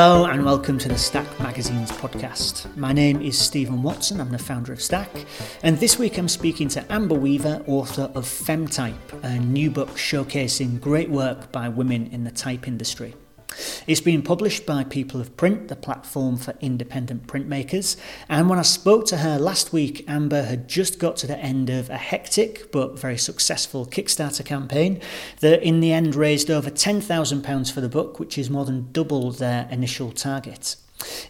Hello and welcome to the Stack Magazine's podcast. My name is Stephen Watson, I'm the founder of Stack, and this week I'm speaking to Amber Weaver, author of Femtype, a new book showcasing great work by women in the type industry. It's been published by People of Print, the platform for independent printmakers, and when I spoke to her last week, Amber had just got to the end of a hectic but very successful Kickstarter campaign that in the end raised over £10,000 for the book, which is more than double their initial target.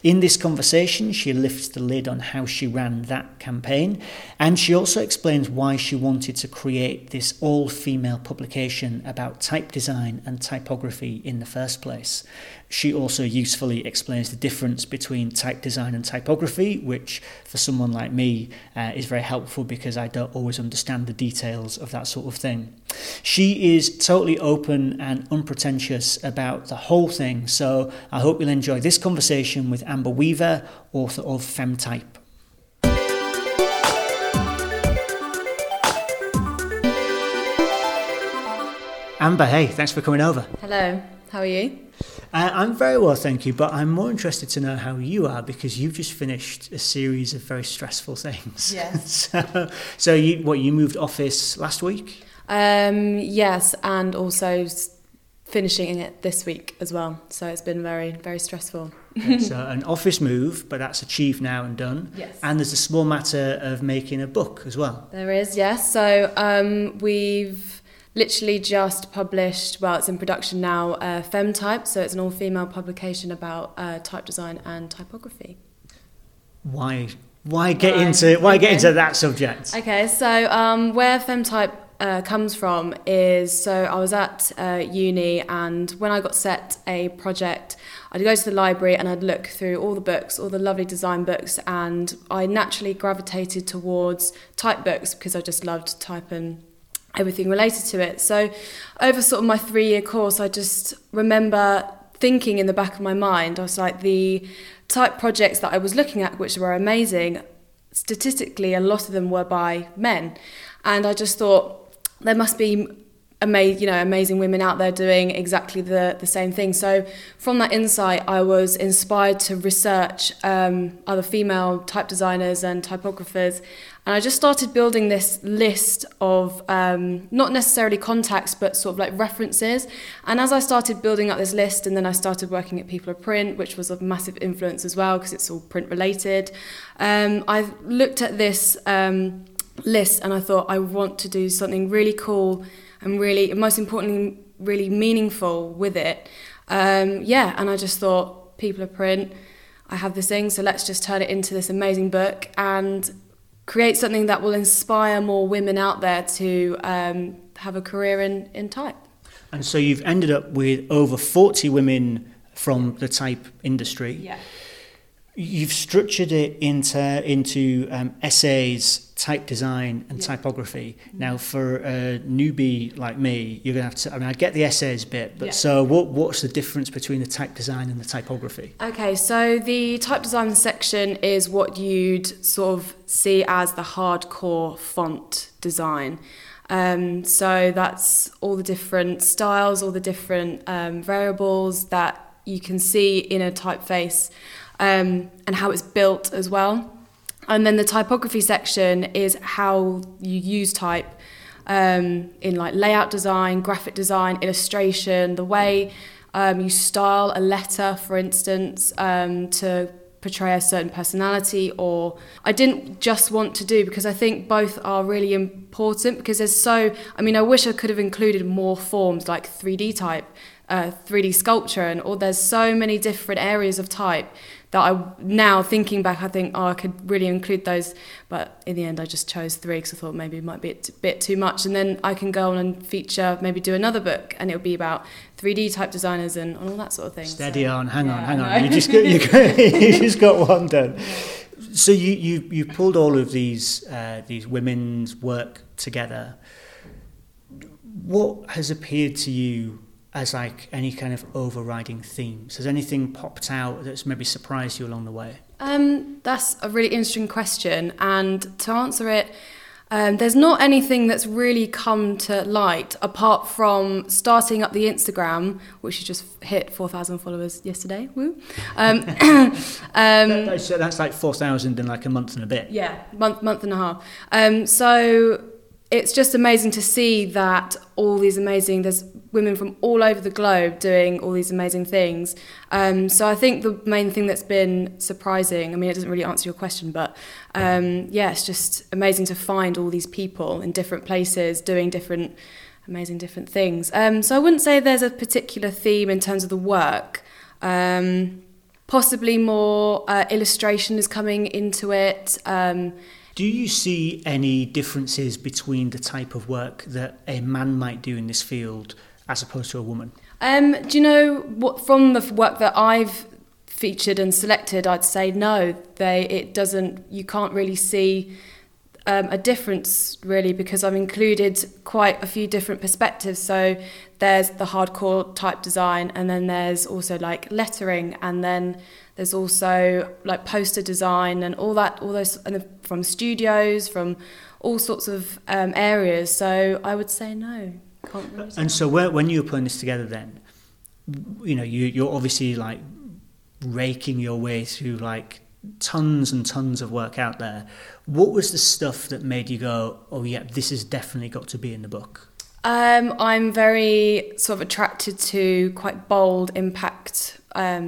In this conversation, she lifts the lid on how she ran that campaign, and she also explains why she wanted to create this all-female publication about type design and typography in the first place. She also usefully explains the difference between type design and typography, which for someone like me is very helpful because I don't always understand the details of that sort of thing. She is totally open and unpretentious about the whole thing, so I hope you'll enjoy this conversation with Amber Weaver, author of Femtype. Amber, hey, thanks for coming over. Hello, how are you? I'm very well, thank you, but I'm more interested to know how you are because you've just finished a series of very stressful things. Yes. So you moved office last week? Yes, and also finishing it this week as well. So it's been very, very stressful. Okay, so an office move, but that's achieved now and done. Yes. And there's a small matter of making a book as well. There is, yes. So we've literally just published, well, it's in production now, Femtype. So it's an all-female publication about type design and typography. Why get into that subject? Okay, so where Femtype comes from is, so I was at uni, and when I got set a project, I'd go to the library and I'd look through all the books, all the lovely design books, and I naturally gravitated towards type books because I just loved type and everything related to it. So over sort of my 3-year course, I just remember thinking in the back of my mind, I was like, the type projects that I was looking at, which were amazing, statistically a lot of them were by men, and I just thought, there must be amazing women out there doing exactly the same thing. So from that insight, I was inspired to research other female type designers and typographers. And I just started building this list of not necessarily contacts, but sort of like references. And as I started building up this list, and then I started working at People of Print, which was a massive influence as well, because it's all print related. I looked at this list and I thought, I want to do something really cool and really, most importantly, really meaningful with it. And I just thought, People of Print, I have this thing, so let's just turn it into this amazing book and create something that will inspire more women out there to have a career in type. And so you've ended up with over 40 women from the type industry. Yeah. You've structured it into essays, type design, and typography. Now, for a newbie like me, you're going to have to... I mean, I get the essays bit, but so what's the difference between the type design and the typography? Okay, so the type design section is what you'd sort of see as the hardcore font design. So that's all the different styles, all the different variables that you can see in a typeface. And how it's built as well. And then the typography section is how you use type in like layout design, graphic design, illustration, the way you style a letter, for instance, to portray a certain personality. Or I didn't just want to do, because I think both are really important, because there's so, I mean, I wish I could have included more forms like 3D type, 3D sculpture, and all, there's so many different areas of type that I, now thinking back, I think, oh, I could really include those, but in the end I just chose 3 because I thought maybe it might be a bit too much, and then I can go on and feature, maybe do another book, and it'll be about 3D type designers and all that sort of thing. Steady so, on, hang on, you just got one done. So you pulled all of these women's work together. What has appeared to you as like any kind of overriding themes? Has anything popped out that's maybe surprised you along the way? That's a really interesting question, and to answer it, There's not anything that's really come to light apart from starting up the Instagram, which has just hit 4,000 followers yesterday. Woo! That's like 4,000 in like a month and a bit. Yeah, month and a half. So it's just amazing to see that all these amazing, there's women from all over the globe doing all these amazing things. So I think the main thing that's been surprising, I mean, it doesn't really answer your question, but yeah, it's just amazing to find all these people in different places doing different things. So I wouldn't say there's a particular theme in terms of the work. Possibly more illustration is coming into it. Do you see any differences between the type of work that a man might do in this field as opposed to a woman? Do you know what? From the work that I've featured and selected, I'd say no. It doesn't. You can't really see a difference really, because I've included quite a few different perspectives. So there's the hardcore type design, and then there's also like lettering, and then there's also like poster design and all that, all those, and from studios, from all sorts of areas. So I would say no, can't really. And so when you were putting this together, then you know you're obviously like raking your way through like tons and tons of work out there. What was the stuff that made you go, oh yeah, this has definitely got to be in the book? I'm very sort of attracted to quite bold impact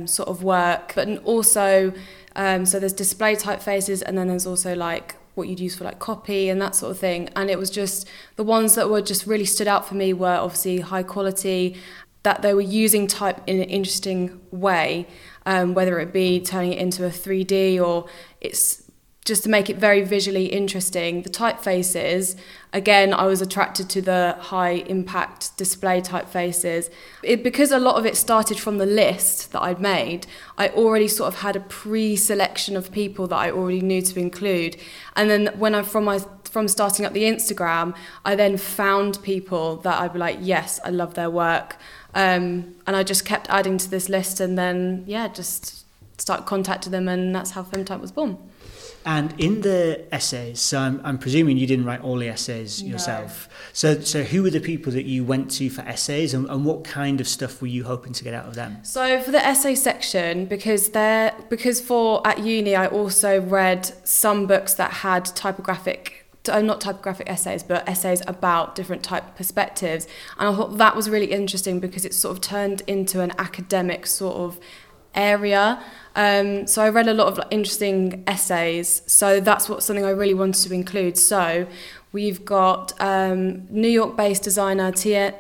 sort of work, but also so there's display typefaces, and then there's also like what you'd use for like copy and that sort of thing. And it was just the ones that were just really stood out for me were obviously high quality, that they were using type in an interesting way, whether it be turning it into a 3D or it's just to make it very visually interesting. The typefaces, again, I was attracted to the high impact display typefaces. Because a lot of it started from the list that I'd made, I already sort of had a pre-selection of people that I already knew to include. And then when I from starting up the Instagram, I then found people that I'd be like, yes, I love their work. And I just kept adding to this list, and then, yeah, just start contacting them, and that's how Femtype was born. And in the essays, so I'm presuming you didn't write all the essays yourself. No. So who were the people that you went to for essays, and what kind of stuff were you hoping to get out of them? So for the essay section, because at uni I also read some books that had essays about different type perspectives, and I thought that was really interesting because it sort of turned into an academic sort of area. So I read a lot of interesting essays, so that's something I really wanted to include. So we've got New York-based designer,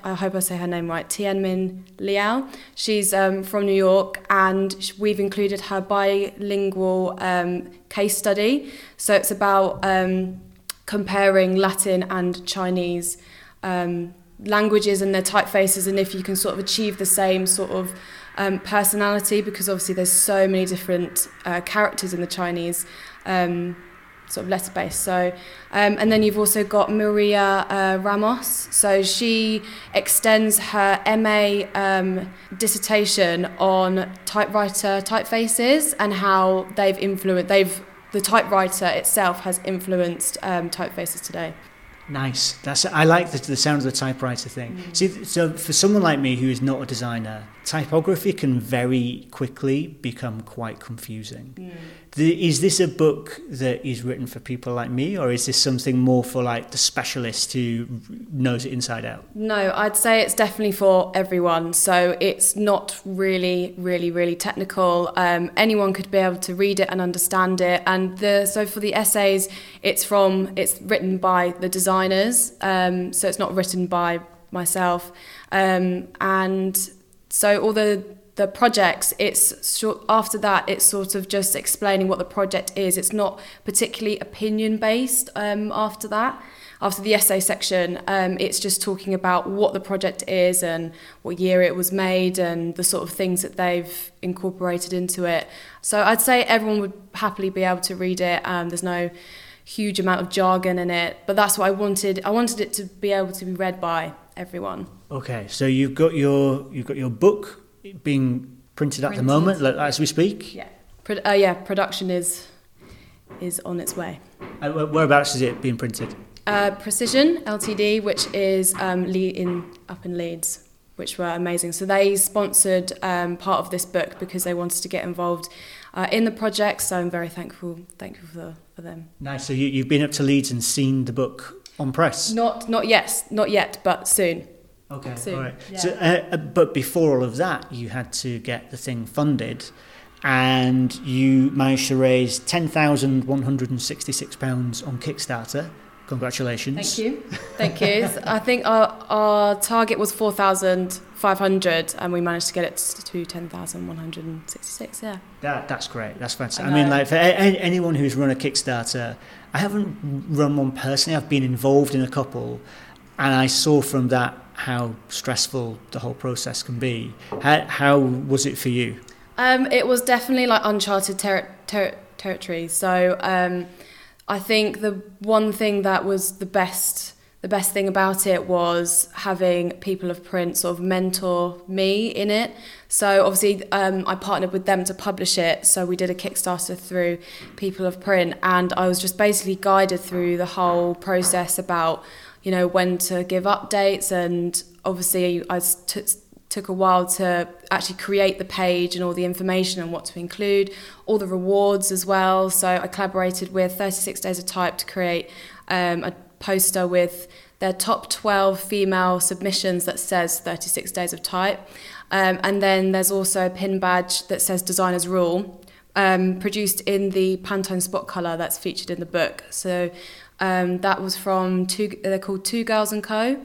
I hope I say her name right, Tianmin Liao. She's from New York, and we've included her bilingual case study. So it's about comparing Latin and Chinese languages and their typefaces, and if you can sort of achieve the same sort of personality, because obviously there's so many different characters in the Chinese sort of letter base. So and then you've also got Maria Ramos. So she extends her MA dissertation on typewriter typefaces and how the typewriter itself has influenced typefaces today. Nice. I like the sound of the typewriter thing. Mm. See, so for someone like me who is not a designer, typography can very quickly become quite confusing. Mm. Is this a book that is written for people like me, or is this something more for like the specialist who knows it inside out? No, I'd say it's definitely for everyone. So it's not really, really, really technical. Anyone could be able to read it and understand it. And so for the essays, it's written by the designers. So it's not written by myself. And so all the projects, after that it's sort of just explaining what the project is. It's not particularly opinion based after that. After the essay section, it's just talking about what the project is and what year it was made and the sort of things that they've incorporated into it. So I'd say everyone would happily be able to read it. There's no huge amount of jargon in it, but that's what I wanted. I wanted it to be able to be read by everyone. Okay, so you've got your book being printed at the moment, like, as we speak. Yeah, production is on its way. Whereabouts is it being printed? Precision Ltd, which is up in Leeds, which were amazing. So they sponsored part of this book because they wanted to get involved in the project. So I'm very thankful for them. Nice. So you've been up to Leeds and seen the book on press? Not yet, but soon. Okay, soon. All right. Yeah. So, but before all of that, you had to get the thing funded. And you managed to raise £10,166 on Kickstarter. Congratulations. Thank you. I think our target was 4,500 and we managed to get it to 10,166. Yeah. That's great. That's fantastic. I mean, like, for anyone who's run a Kickstarter, I haven't run one personally. I've been involved in a couple, and I saw from that how stressful the whole process can be. How was it for you? It was definitely like uncharted territory. So I think the one thing that was the best thing about it was having People of Print sort of mentor me in it. So obviously I partnered with them to publish it. So we did a Kickstarter through People of Print, and I was just basically guided through the whole process about, you know, when to give updates. And obviously I took a while to actually create the page and all the information and what to include, all the rewards as well. So I collaborated with 36 Days of Type to create a poster with their top 12 female submissions that says 36 Days of Type. And then there's also a pin badge that says Designer's Rule, produced in the Pantone spot colour that's featured in the book. So that was from they're called Two Girls and Co.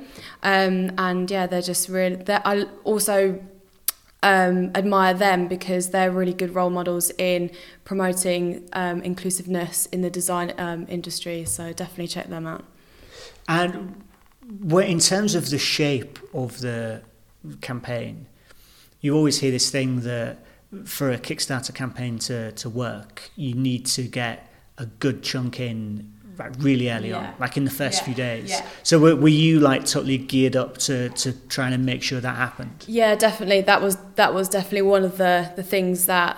And yeah, they're just really, I also admire them because they're really good role models in promoting inclusiveness in the design industry. So definitely check them out. And in terms of the shape of the campaign, you always hear this thing that for a Kickstarter campaign to work, you need to get a good chunk in really early on, like in the first few days. Yeah. So were you like totally geared up to trying to make sure that happened? Yeah, definitely. That was definitely one of the things that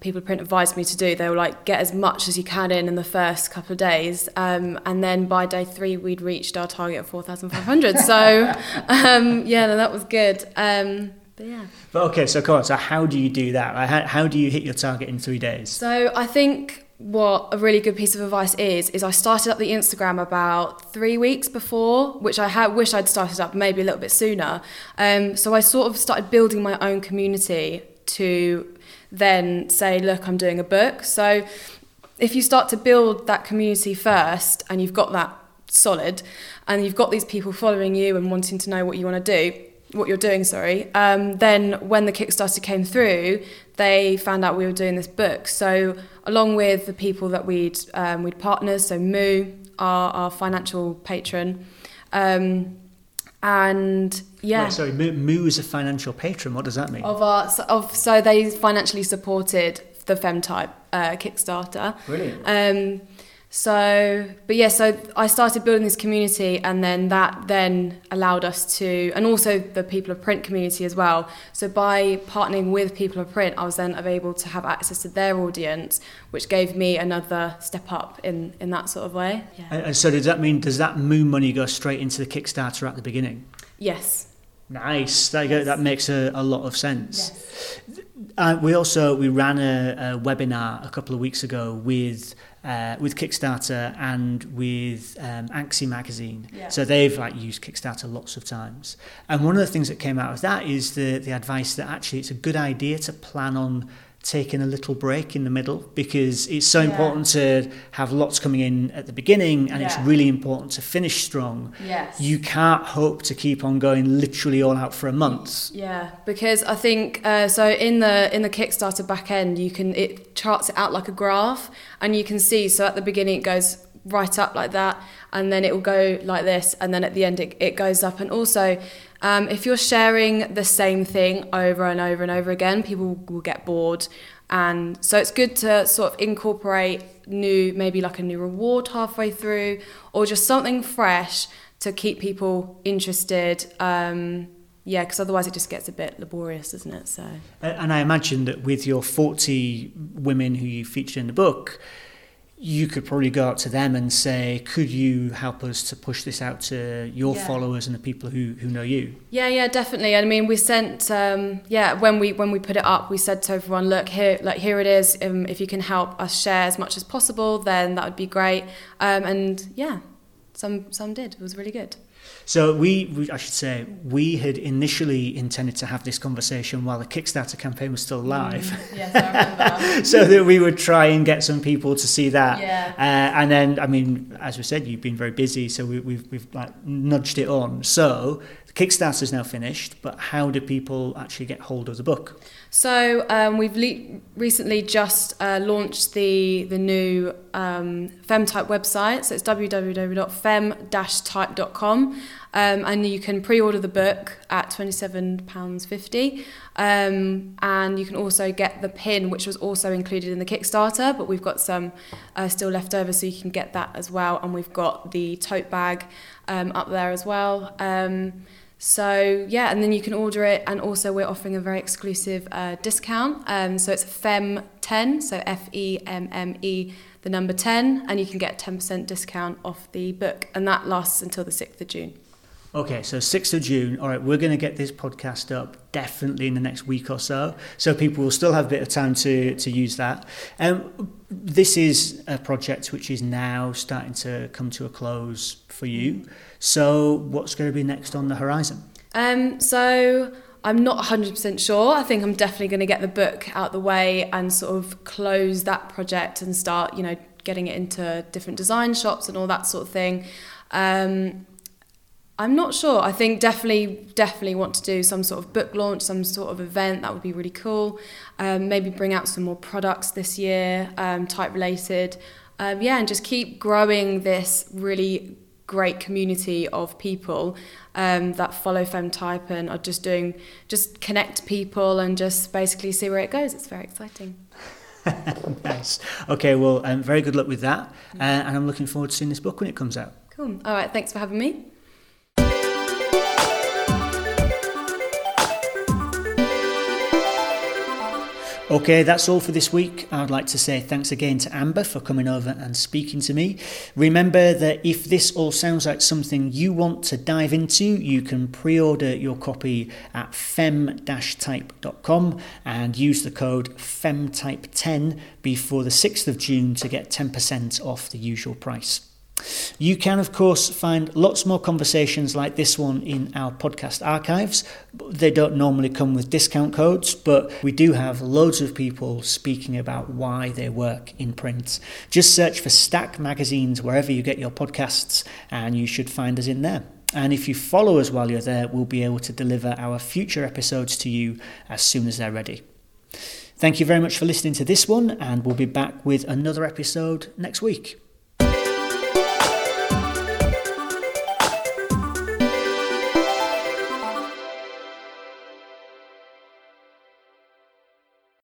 People Print advised me to do. They were like, get as much as you can in the first couple of days. And then by day 3, we'd reached our target of 4,500. So that was good. But yeah. But okay, so come on. So how do you do that? How do you hit your target in 3 days? So I think what a really good piece of advice is I started up the Instagram about 3 weeks before, which I wish I'd started up maybe a little bit sooner. So I sort of started building my own community to then say, look, I'm doing a book. So if you start to build that community first and you've got that solid and you've got these people following you and wanting to know what you're doing, then when the Kickstarter came through, they found out we were doing this book. So along with the people that we'd partnered, so Moo, our financial patron, and yeah. Wait, sorry, Moo is a financial patron. What does that mean? So they financially supported the Femtype Kickstarter. Brilliant. So I started building this community, and then that then allowed us to, and also the People of Print community as well. So by partnering with People of Print, I was then able to have access to their audience, which gave me another step up in that sort of way. Yeah. And so does that Moo money go straight into the Kickstarter at the beginning? Yes. Nice. That makes a lot of sense. Yes. We ran a webinar a couple of weeks ago with Kickstarter and with ANXI magazine. Yeah. So they've used Kickstarter lots of times. And one of the things that came out of that is the advice that actually it's a good idea to plan on taking a little break in the middle, because it's so important to have lots coming in at the beginning, and it's really important to finish strong. Yes. You can't hope to keep on going literally all out for a month. Yeah, because I think so in the Kickstarter back end, it charts it out like a graph, and you can see, so at the beginning it goes right up like that, and then it will go like this, and then at the end it goes up. And also if you're sharing the same thing over and over and over again, people will get bored. And so it's good to sort of incorporate maybe a new reward halfway through, or just something fresh to keep people interested. Because otherwise it just gets a bit laborious, doesn't it? So. And I imagine that with your 40 women who you featured in the book, you could probably go out to them and say, could you help us to push this out to your followers and the people who know you? Yeah, definitely. I mean, we sent, when we put it up, we said to everyone, look, here it is. If you can help us share as much as possible, then that would be great. Some did. It was really good. So we had initially intended to have this conversation while the Kickstarter campaign was still live. Yes, I remember. So that we would try and get some people to see that. Yeah. And then, I mean, as we said, you've been very busy, so we've like nudged it on. So the Kickstarter's now finished, but how do people actually get hold of the book? So we've recently just launched the new Femtype website. So it's www.fem-type.com. And you can pre-order the book at £27.50. And you can also get the pin, which was also included in the Kickstarter, but we've got some still left over, so you can get that as well. And we've got the tote bag up there as well. And then you can order it. And also we're offering a very exclusive discount. So it's FEM10, so FEMME, the number 10, and you can get a 10% discount off the book. And that lasts until the 6th of June. Okay, so 6th of June. All right, we're going to get this podcast up definitely in the next week or so people will still have a bit of time to use that. This is a project which is now starting to come to a close for you. So what's going to be next on the horizon? So I'm not 100% sure. I think I'm definitely going to get the book out the way and sort of close that project and start, getting it into different design shops and all that sort of thing. I'm not sure. I think definitely want to do some sort of book launch, some sort of event. That would be really cool. Maybe bring out some more products this year, type related. And just keep growing this really great community of people that follow Femtype and are just connect people and just basically see where it goes. It's very exciting. Nice. Okay, well, very good luck with that. And I'm looking forward to seeing this book when it comes out. Cool. All right, thanks for having me. Okay, that's all for this week. I'd like to say thanks again to Amber for coming over and speaking to me. Remember that if this all sounds like something you want to dive into, you can pre-order your copy at fem-type.com and use the code FEMTYPE10 before the 6th of June to get 10% off the usual price. You can, of course, find lots more conversations like this one in our podcast archives. They don't normally come with discount codes, but we do have loads of people speaking about why they work in print. Just search for Stack Magazines wherever you get your podcasts, and you should find us in there. And if you follow us while you're there, we'll be able to deliver our future episodes to you as soon as they're ready. Thank you very much for listening to this one, and we'll be back with another episode next week.